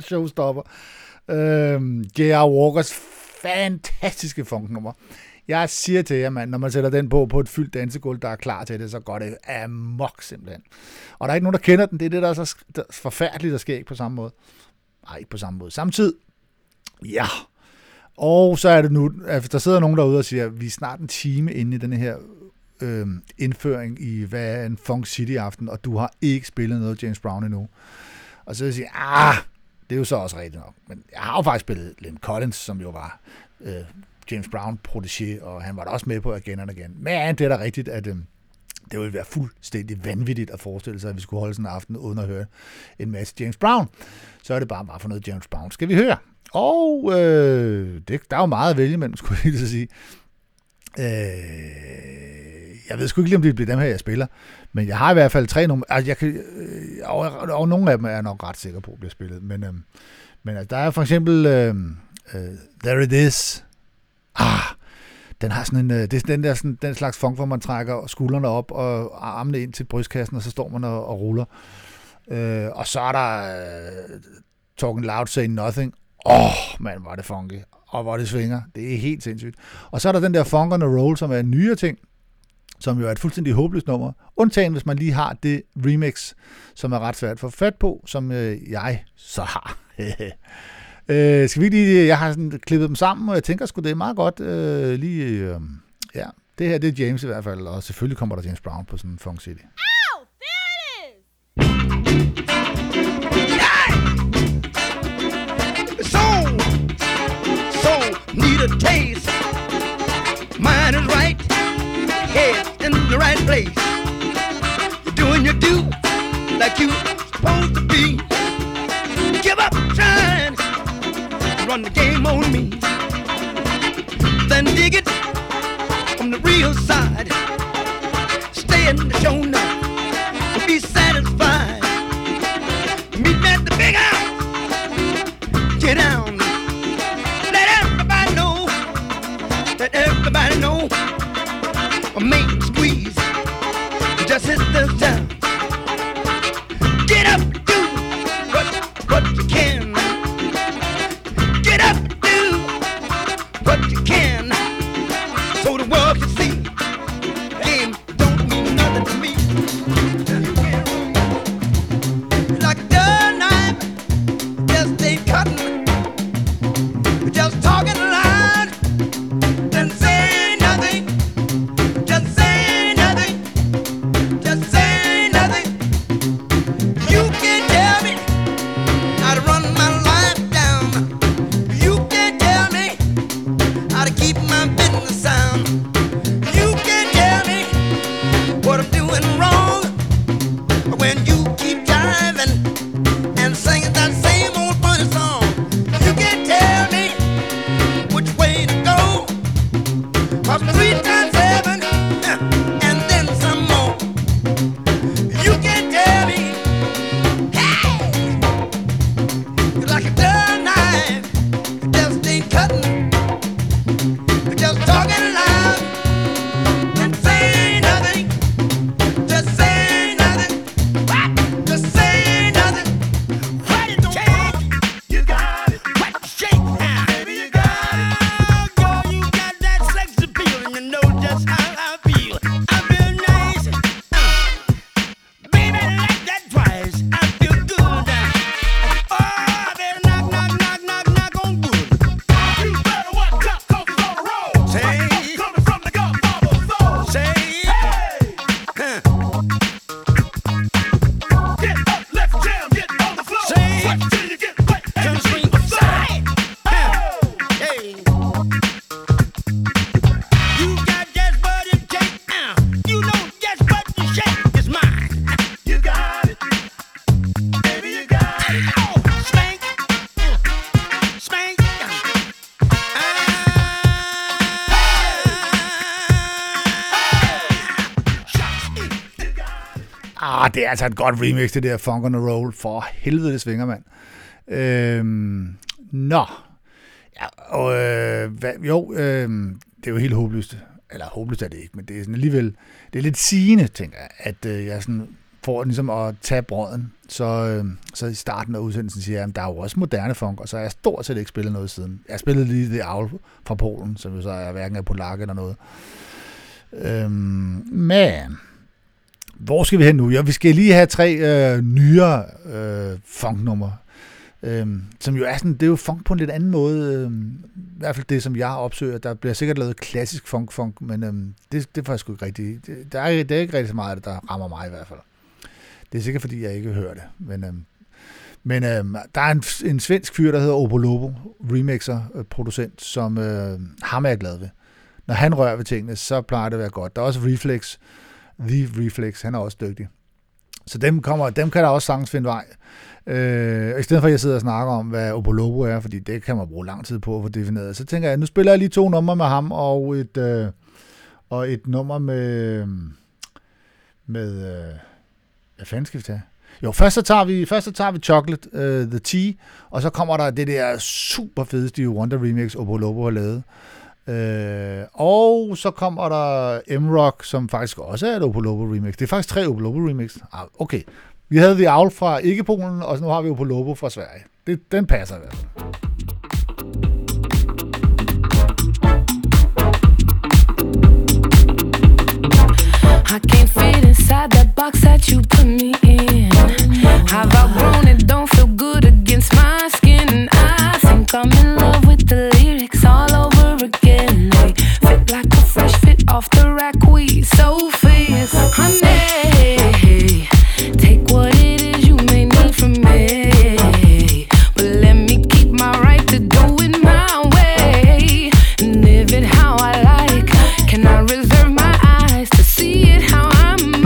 Showstopper. J.R. Walkers fantastiske funknummer. Jeg siger til jer, mand, når man sætter den på et fyldt dansegulv, der er klar til det, så går det amok simpelthen. Og der er ikke nogen, der kender den. Det er det, der er så forfærdeligt, der sker ikke på samme måde. Nej, ikke på samme måde. Samtidig. Ja. Og så er det nu, der sidder nogen derude og siger, vi er snart en time inde i den her indføring i, hvad er en Funk City-aften, og du har ikke spillet noget James Brown endnu. Og så vil jeg sige, det er jo så også rigtigt nok. Men jeg har jo faktisk spillet Lyn Collins, som jo var James Brown-protégé, og han var da også med på Again and Again. Men det er da rigtigt, at det ville være fuldstændig vanvittigt at forestille sig, at vi skulle holde sådan en aften uden at høre en masse James Brown. Så er det bare for noget James Brown. Skal vi høre? Og der er jo meget at vælge imellem, skulle jeg lige sige. Jeg ved sgu ikke lige, om det bliver dem her, jeg spiller. Men jeg har i hvert fald 3 nummer. Altså, og nogle af dem er jeg nok ret sikker på, at bliver spillet. Men altså, der er for eksempel There It Is. Den har sådan en, det er den slags funk, hvor man trækker skuldrene op og armene ind til brystkassen, og så står man og ruller. Og så er der Talking Loud, Saying Nothing. Man, hvor er det funky. Og hvor det svinger. Det er helt sindssygt. Og så er der den der Funk on a Roll, som er en nyere ting, som jo er et fuldstændig håbløst nummer. Undtagen, hvis man lige har det remix, som er ret svært at få fat på, som jeg så har. Skal vi lige... Jeg har sådan klippet dem sammen, og jeg tænker sgu, det er meget godt ja, det her, det er James i hvert fald, og selvfølgelig kommer der James Brown på sådan en Funk City. Ow! There it is! Need a taste. Mine is right. Yeah, in the right place. You're doing your due like you supposed to be. Give up trying to run the game on me. Then dig it from the real side. Stay in the show now and be satisfied. Meet me at the big house. Get down. Let everybody know, or make them squeeze, just hit the down. Get up, do what you can. Get up, do what you can, so the world can see. Hey, don't mean nothing to me. Like a dull knife, just ain't cutting, just talking a lot. Det er altså et godt remix, det der Funk on a Roll. For helvede, det svinger, mand. Det er jo helt håbløst. Eller håbløst er det ikke, men det er sådan alligevel... Det er lidt sigende, tænker jeg, at jeg sådan for ligesom at tage brøden, så i starten af udsendelsen siger jeg, at der er jo også moderne funk, og så har jeg stort set ikke spillet noget siden. Jeg spillede lige The Owl fra Polen, som jo så er hverken af polakke eller noget. Men hvor skal vi hen nu? Ja, vi skal lige have tre nyere funknummer, som jo er sådan, det er jo funk på en lidt anden måde, i hvert fald det, som jeg opsøger. Der bliver sikkert lavet klassisk funk, men det er faktisk ikke rigtigt. Det er ikke rigtig så meget af det, der rammer mig i hvert fald. Det er sikkert, fordi jeg ikke hører det, men der er en svensk fyr, der hedder Opolobo, remixer, producent, som ham er jeg glad ved. Når han rører ved tingene, så plejer det at være godt. Der er også Reflex, han er også dygtig. Så dem kan der også sagtens finde vej. I stedet for, at jeg sidder og snakker om, hvad Opolobo er, fordi det kan man bruge lang tid på at få defineret, så tænker jeg, nu spiller jeg lige to numre med ham, og et nummer med hvad fanden skal vi tage? Jo, først så tager vi Chocolate, The Tea, og så kommer der det der super fede Stevie Wonder remix, Opolobo har lavet. Og så kommer der M-Rock, som faktisk også er et Opolobo remix. Det er faktisk tre Opolobo remix. Okay. Vi havde The Owl fra ikke-Polen, og nu har vi Opolobo fra Sverige. Den passer i hvert fald. I can't fit inside that box that you put me in. I've outgrown it, don't feel good against my skin. And I think I'm in love with the lyrics all over again. They fit like a fresh fit off the rack, we so fierce. Honey, take what it is you may need from me, but let me keep my right to do it my way and live it how I like. Can I reserve my eyes to see it how I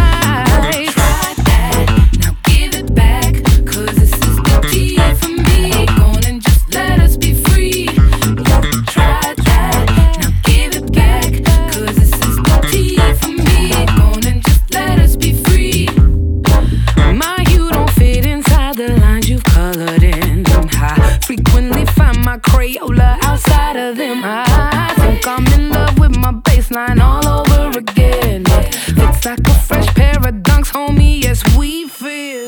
might? Try that, now give it back, 'cause this is the key for me. Go on and just let us be free. Try that, now give it back, 'cause this is the key for me. Go on and just let us be free. My, you don't fit inside the lines you've colored in. I frequently find my Crayola outside of them. I think I'm in love with my baseline all over again. It's like a fresh pair of dunks, homie, yes, we feel.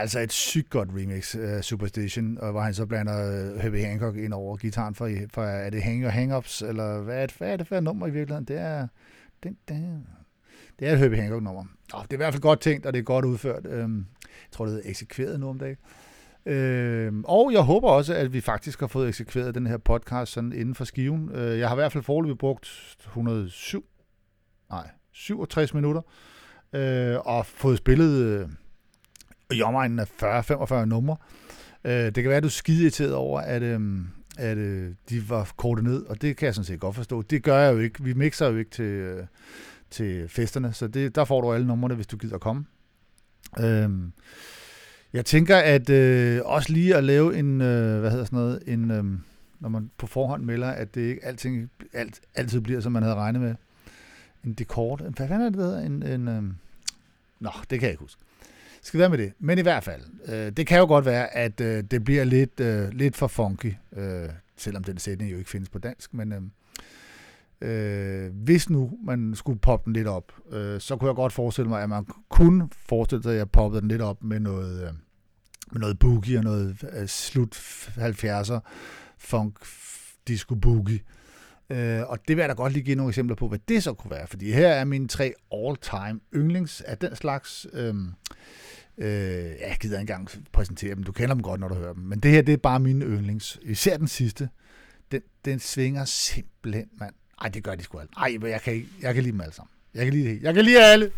Altså et sygt godt remix af Superstition, og hvor han så blander Herbie Hancock ind over gitaren for er det Hang-Ups, eller hvad er det for et nummer i virkeligheden? Det er et Herbie Hancock-nummer. Oh, det er i hvert fald godt tænkt, og det er godt udført. Jeg tror, det er eksekveret nu om dagen. Og jeg håber også, at vi faktisk har fået eksekveret den her podcast sådan inden for skiven. Jeg har i hvert fald foreløbig brugt 107, nej, 67 minutter og fået spillet i omegnen af 40-45 numre. Det kan være, at du er skide irriteret over, at de var kortet ned, og det kan jeg sådan set godt forstå. Det gør jeg jo ikke. Vi mixer jo ikke til festerne, så det, der får du alle numrene, hvis du gider komme. Jeg tænker, at også lige at lave en, når man på forhånd melder, at det ikke altid bliver, som man havde regnet med. En dekord. Hvad fanden er det, der hedder? Nå, det kan jeg ikke huske. Skal være med det. Men i hvert fald, det kan jo godt være, at det bliver lidt for funky, selvom den sætning jo ikke findes på dansk, men hvis nu man skulle poppe den lidt op, så kunne jeg godt forestille mig, at man kunne forestille sig, at jeg poppede den lidt op med noget boogie og noget slut 70'er funk disco boogie. Og det vil jeg da godt lige give nogle eksempler på, hvad det så kunne være, fordi her er mine 3 all-time yndlings af den slags. Jeg gider ikke engang præsentere dem, du kender dem godt, når du hører dem, men det her, det er bare mine yndlings, især den sidste, den svinger simpelthen, mand. Ej, det gør de sgu alle. Ej, men jeg kan lide dem alle sammen. Jeg kan lide alle.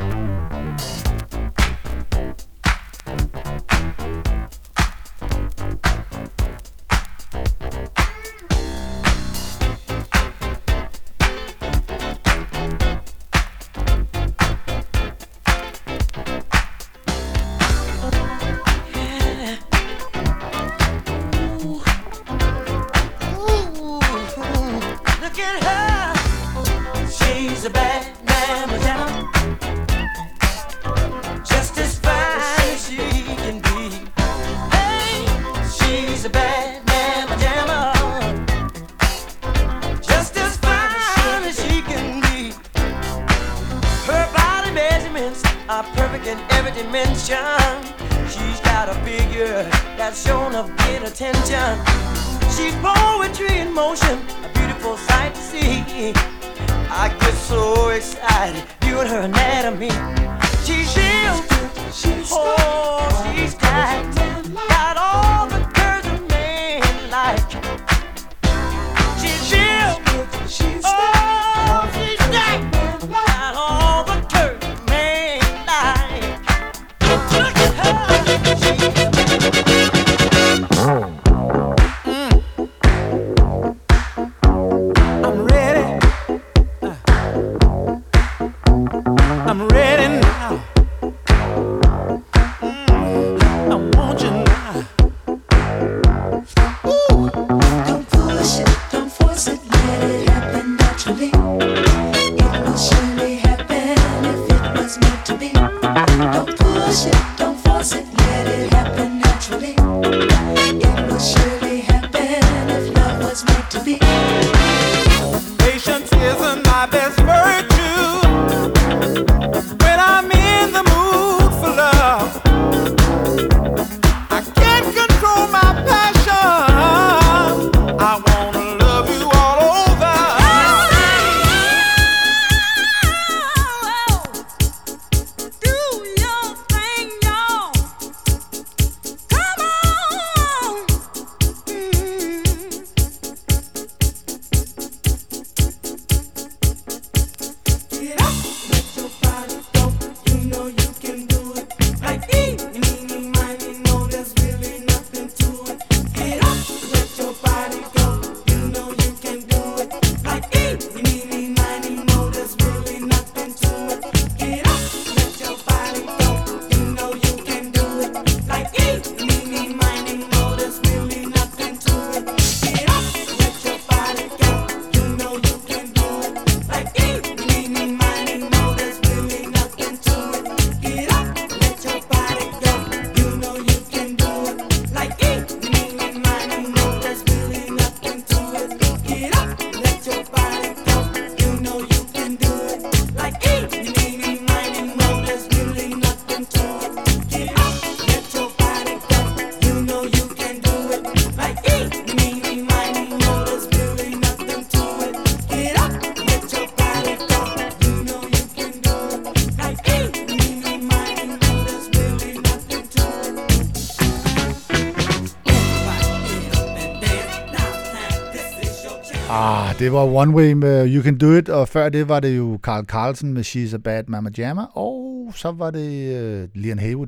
Det var One Way med You Can Do It, og før det var det jo Carl Carlsen med She's a Bad Mama Jamma, og så var det Leon Haywood,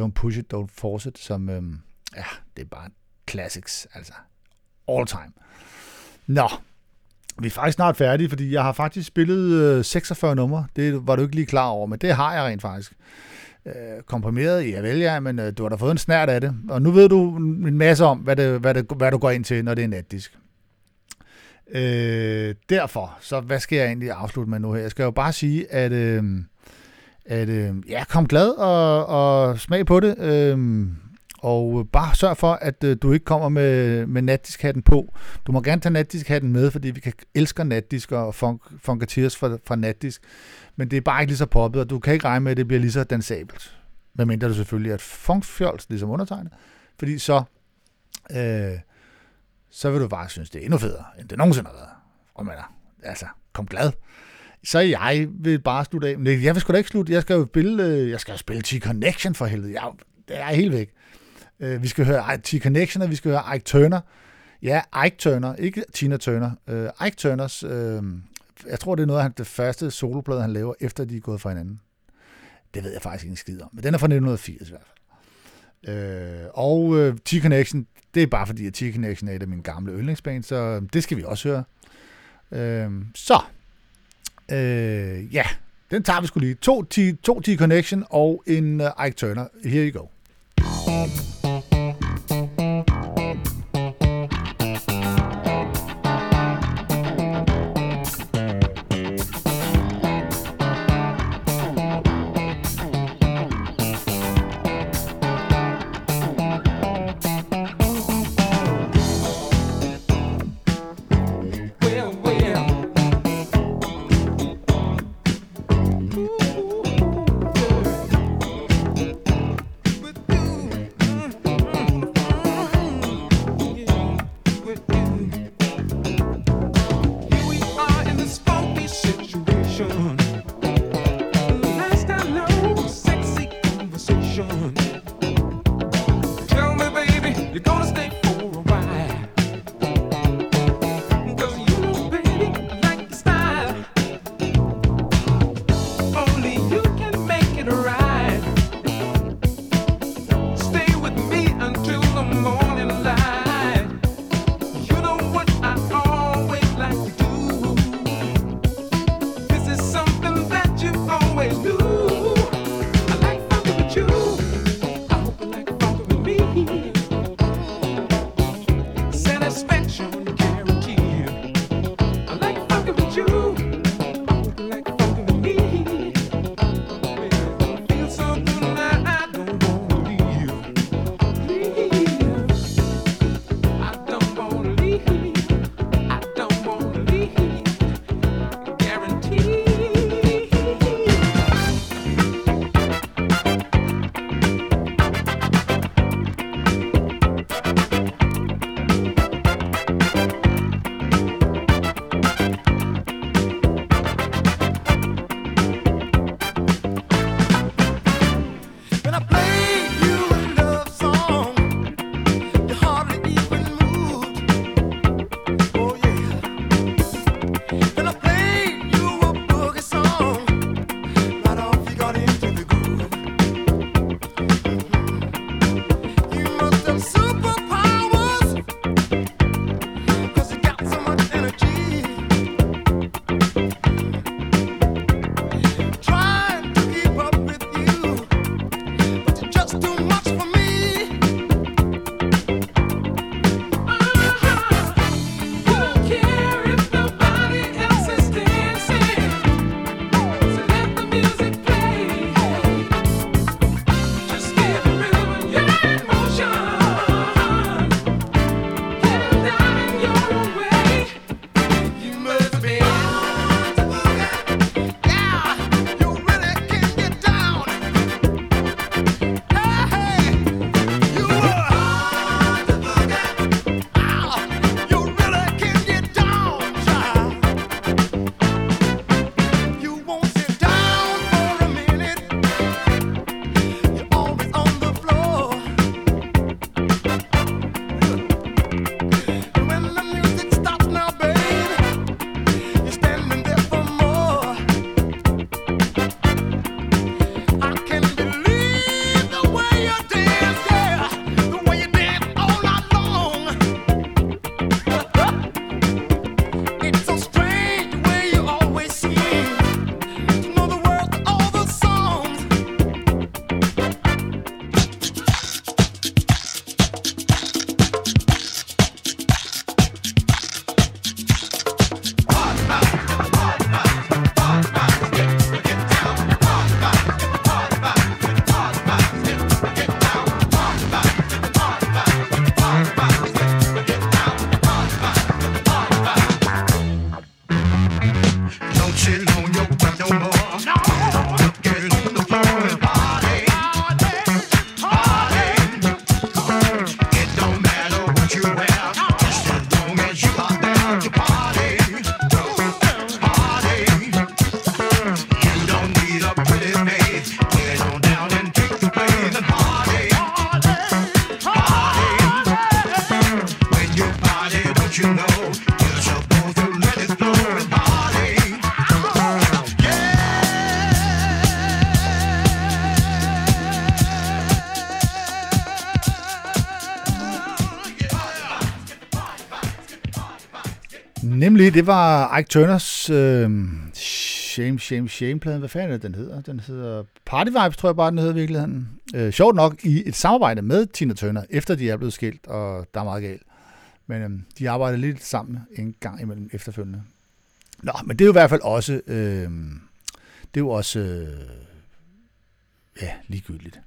Don't Push It, Don't Force It, som, ja, det er bare classics, altså all time. Nå, vi er faktisk snart færdige, fordi jeg har faktisk spillet 46 numre, det var du ikke lige klar over, men det har jeg rent faktisk. Komprimeret, ja vel ja, men du har da fået en snært af det, og nu ved du en masse om, hvad du går ind til, når det er natdisk. Derfor, så hvad skal jeg egentlig afslutte med nu her? Jeg skal jo bare sige, at ja, kom glad og smag på det, og bare sørg for, at du ikke kommer med natdiskhatten på. Du må gerne tage natdiskhatten med, fordi vi elsker natdisk og funketeers fra natdisk, men det er bare ikke lige så poppet, og du kan ikke regne med, at det bliver lige så dansabelt. Medmindre du selvfølgelig er et funkfjols, ligesom undertegnet, fordi så vil du bare synes, det er endnu federe, end det nogensinde har været. Og man er, altså, kom glad. Så jeg vil bare slutte af. Men jeg vil sgu da ikke slutte. Jeg skal jo spille T-Connection for helvede. Jeg er helt væk. Vi skal høre T-Connection, og vi skal høre Ike Turner. Ja, Ike Turner, ikke Tina Turner. Ike Turners, jeg tror, det er noget af det første soloplade, han laver, efter de er gået fra hinanden. Det ved jeg faktisk ikke en skid om. Men den er fra 1980 i hvert fald. Og T-Connection, det er bare fordi, at T-Connection er et af mine gamle yndlingsband, så det skal vi også høre. Ja, den tager vi sgu lige. To T-Connection og en Ike Turner. Here you go. Nemlig, det var Ike Turners Shame-pladen. Hvad fanden er den hedder? Den hedder Party Vibes, tror jeg bare, den hedder i virkeligheden. Sjovt nok i et samarbejde med Tina Turner, efter de er blevet skilt, og der er meget galt. Men de arbejder lidt sammen en gang imellem efterfølgende. Nå, men det er jo i hvert fald også, ja, ligegyldigt.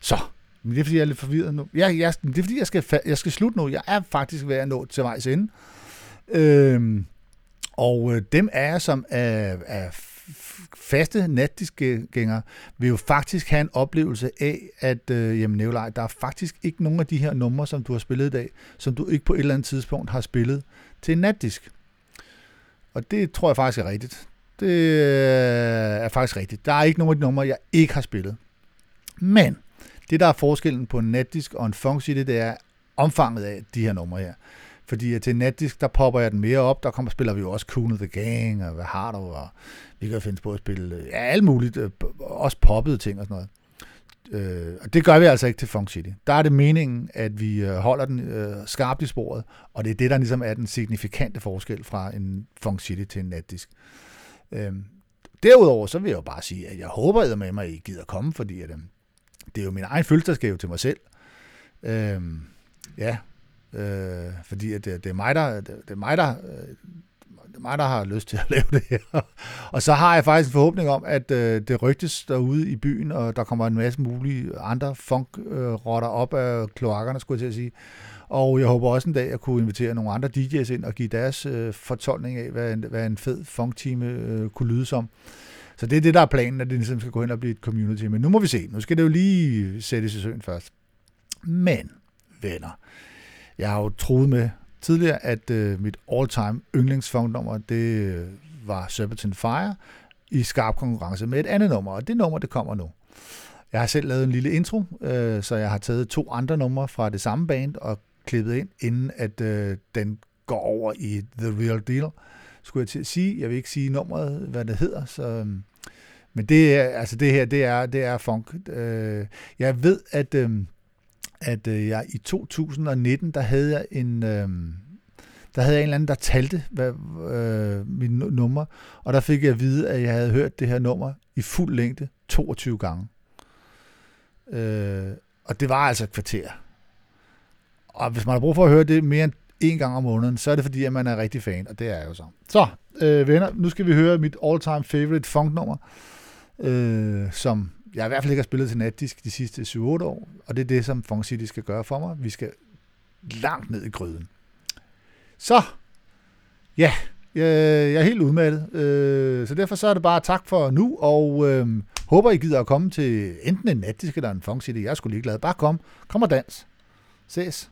Så, men det er fordi, jeg er lidt forvirret nu. Det er fordi, jeg skal slutte nu. Jeg er faktisk ved at nå til vejs ende. Og dem af jer, som er faste natdiskgængere, vil jo faktisk have en oplevelse af, at Nikolaj, der er faktisk ikke nogen af de her numre, som du har spillet i dag, som du ikke på et eller andet tidspunkt har spillet til en natdisk. Og det tror jeg faktisk er rigtigt. Det er faktisk rigtigt. Der er ikke nogen af de numre, jeg ikke har spillet. Men det, der er forskellen på en natdisk og en funk, det er omfanget af de her numre her. Fordi til natdisk, der popper jeg den mere op. Der kommer, spiller vi jo også Coon of the Gang, og hvad har du, og vi kan finde på at spille alt muligt, også poppede ting og sådan noget. Og det gør vi altså ikke til Funk City. Der er det meningen, at vi holder den skarpt i sporet, og det er det, der ligesom er den signifikante forskel fra en Funk City til en natdisk. Derudover, så vil jeg jo bare sige, at jeg håber, at I med mig, I gider komme, fordi at, det er jo min egen fødselsdagsgave til mig selv. Ja, fordi at det er mig, der har lyst til at lave det her. Og så har jeg faktisk en forhåbning om, at det rygtes derude i byen, og der kommer en masse mulige andre funk-rotter op af kloakkerne, skulle jeg til at sige. Og jeg håber også en dag, at kunne invitere nogle andre DJ's ind og give deres fortolkning af, hvad en fed funk-time kunne lyde som. Så det er det, der er planen, at det ligesom skal gå hen og blive et community. Men nu må vi se. Nu skal det jo lige sættes i søen først. Men, venner, jeg har jo troet med tidligere, at mit all-time yndlingsfunknummer, det var Serpentine Fire i skarp konkurrence med et andet nummer, og det nummer, det kommer nu. Jeg har selv lavet en lille intro, så jeg har taget 2 andre numre fra det samme band og klippet ind, inden at den går over i The Real Deal, skulle jeg til at sige. Jeg vil ikke sige nummeret, hvad det hedder, så, men det, altså det her, det er funk. Jeg ved, at jeg i 2019, der havde jeg en eller anden, der talte mit nummer, og der fik jeg at vide, at jeg havde hørt det her nummer i fuld længde 22 gange. Og det var altså et kvarter. Og hvis man har brug for at høre det mere end en gang om måneden, så er det fordi, at man er rigtig fan, og det er jeg jo så. Så, venner, nu skal vi høre mit all-time favorite funknummer, som jeg har i hvert fald ikke har spillet til natdisk de sidste 7-8 år, og det er det, som Funk City skal gøre for mig. Vi skal langt ned i gryden. Så, ja, jeg er helt udmattet, så derfor så er det bare tak for nu, og håber, I gider at komme til enten en natdisk eller en Funk City. Jeg er sgu ligeglad. Bare kom og dans. Ses.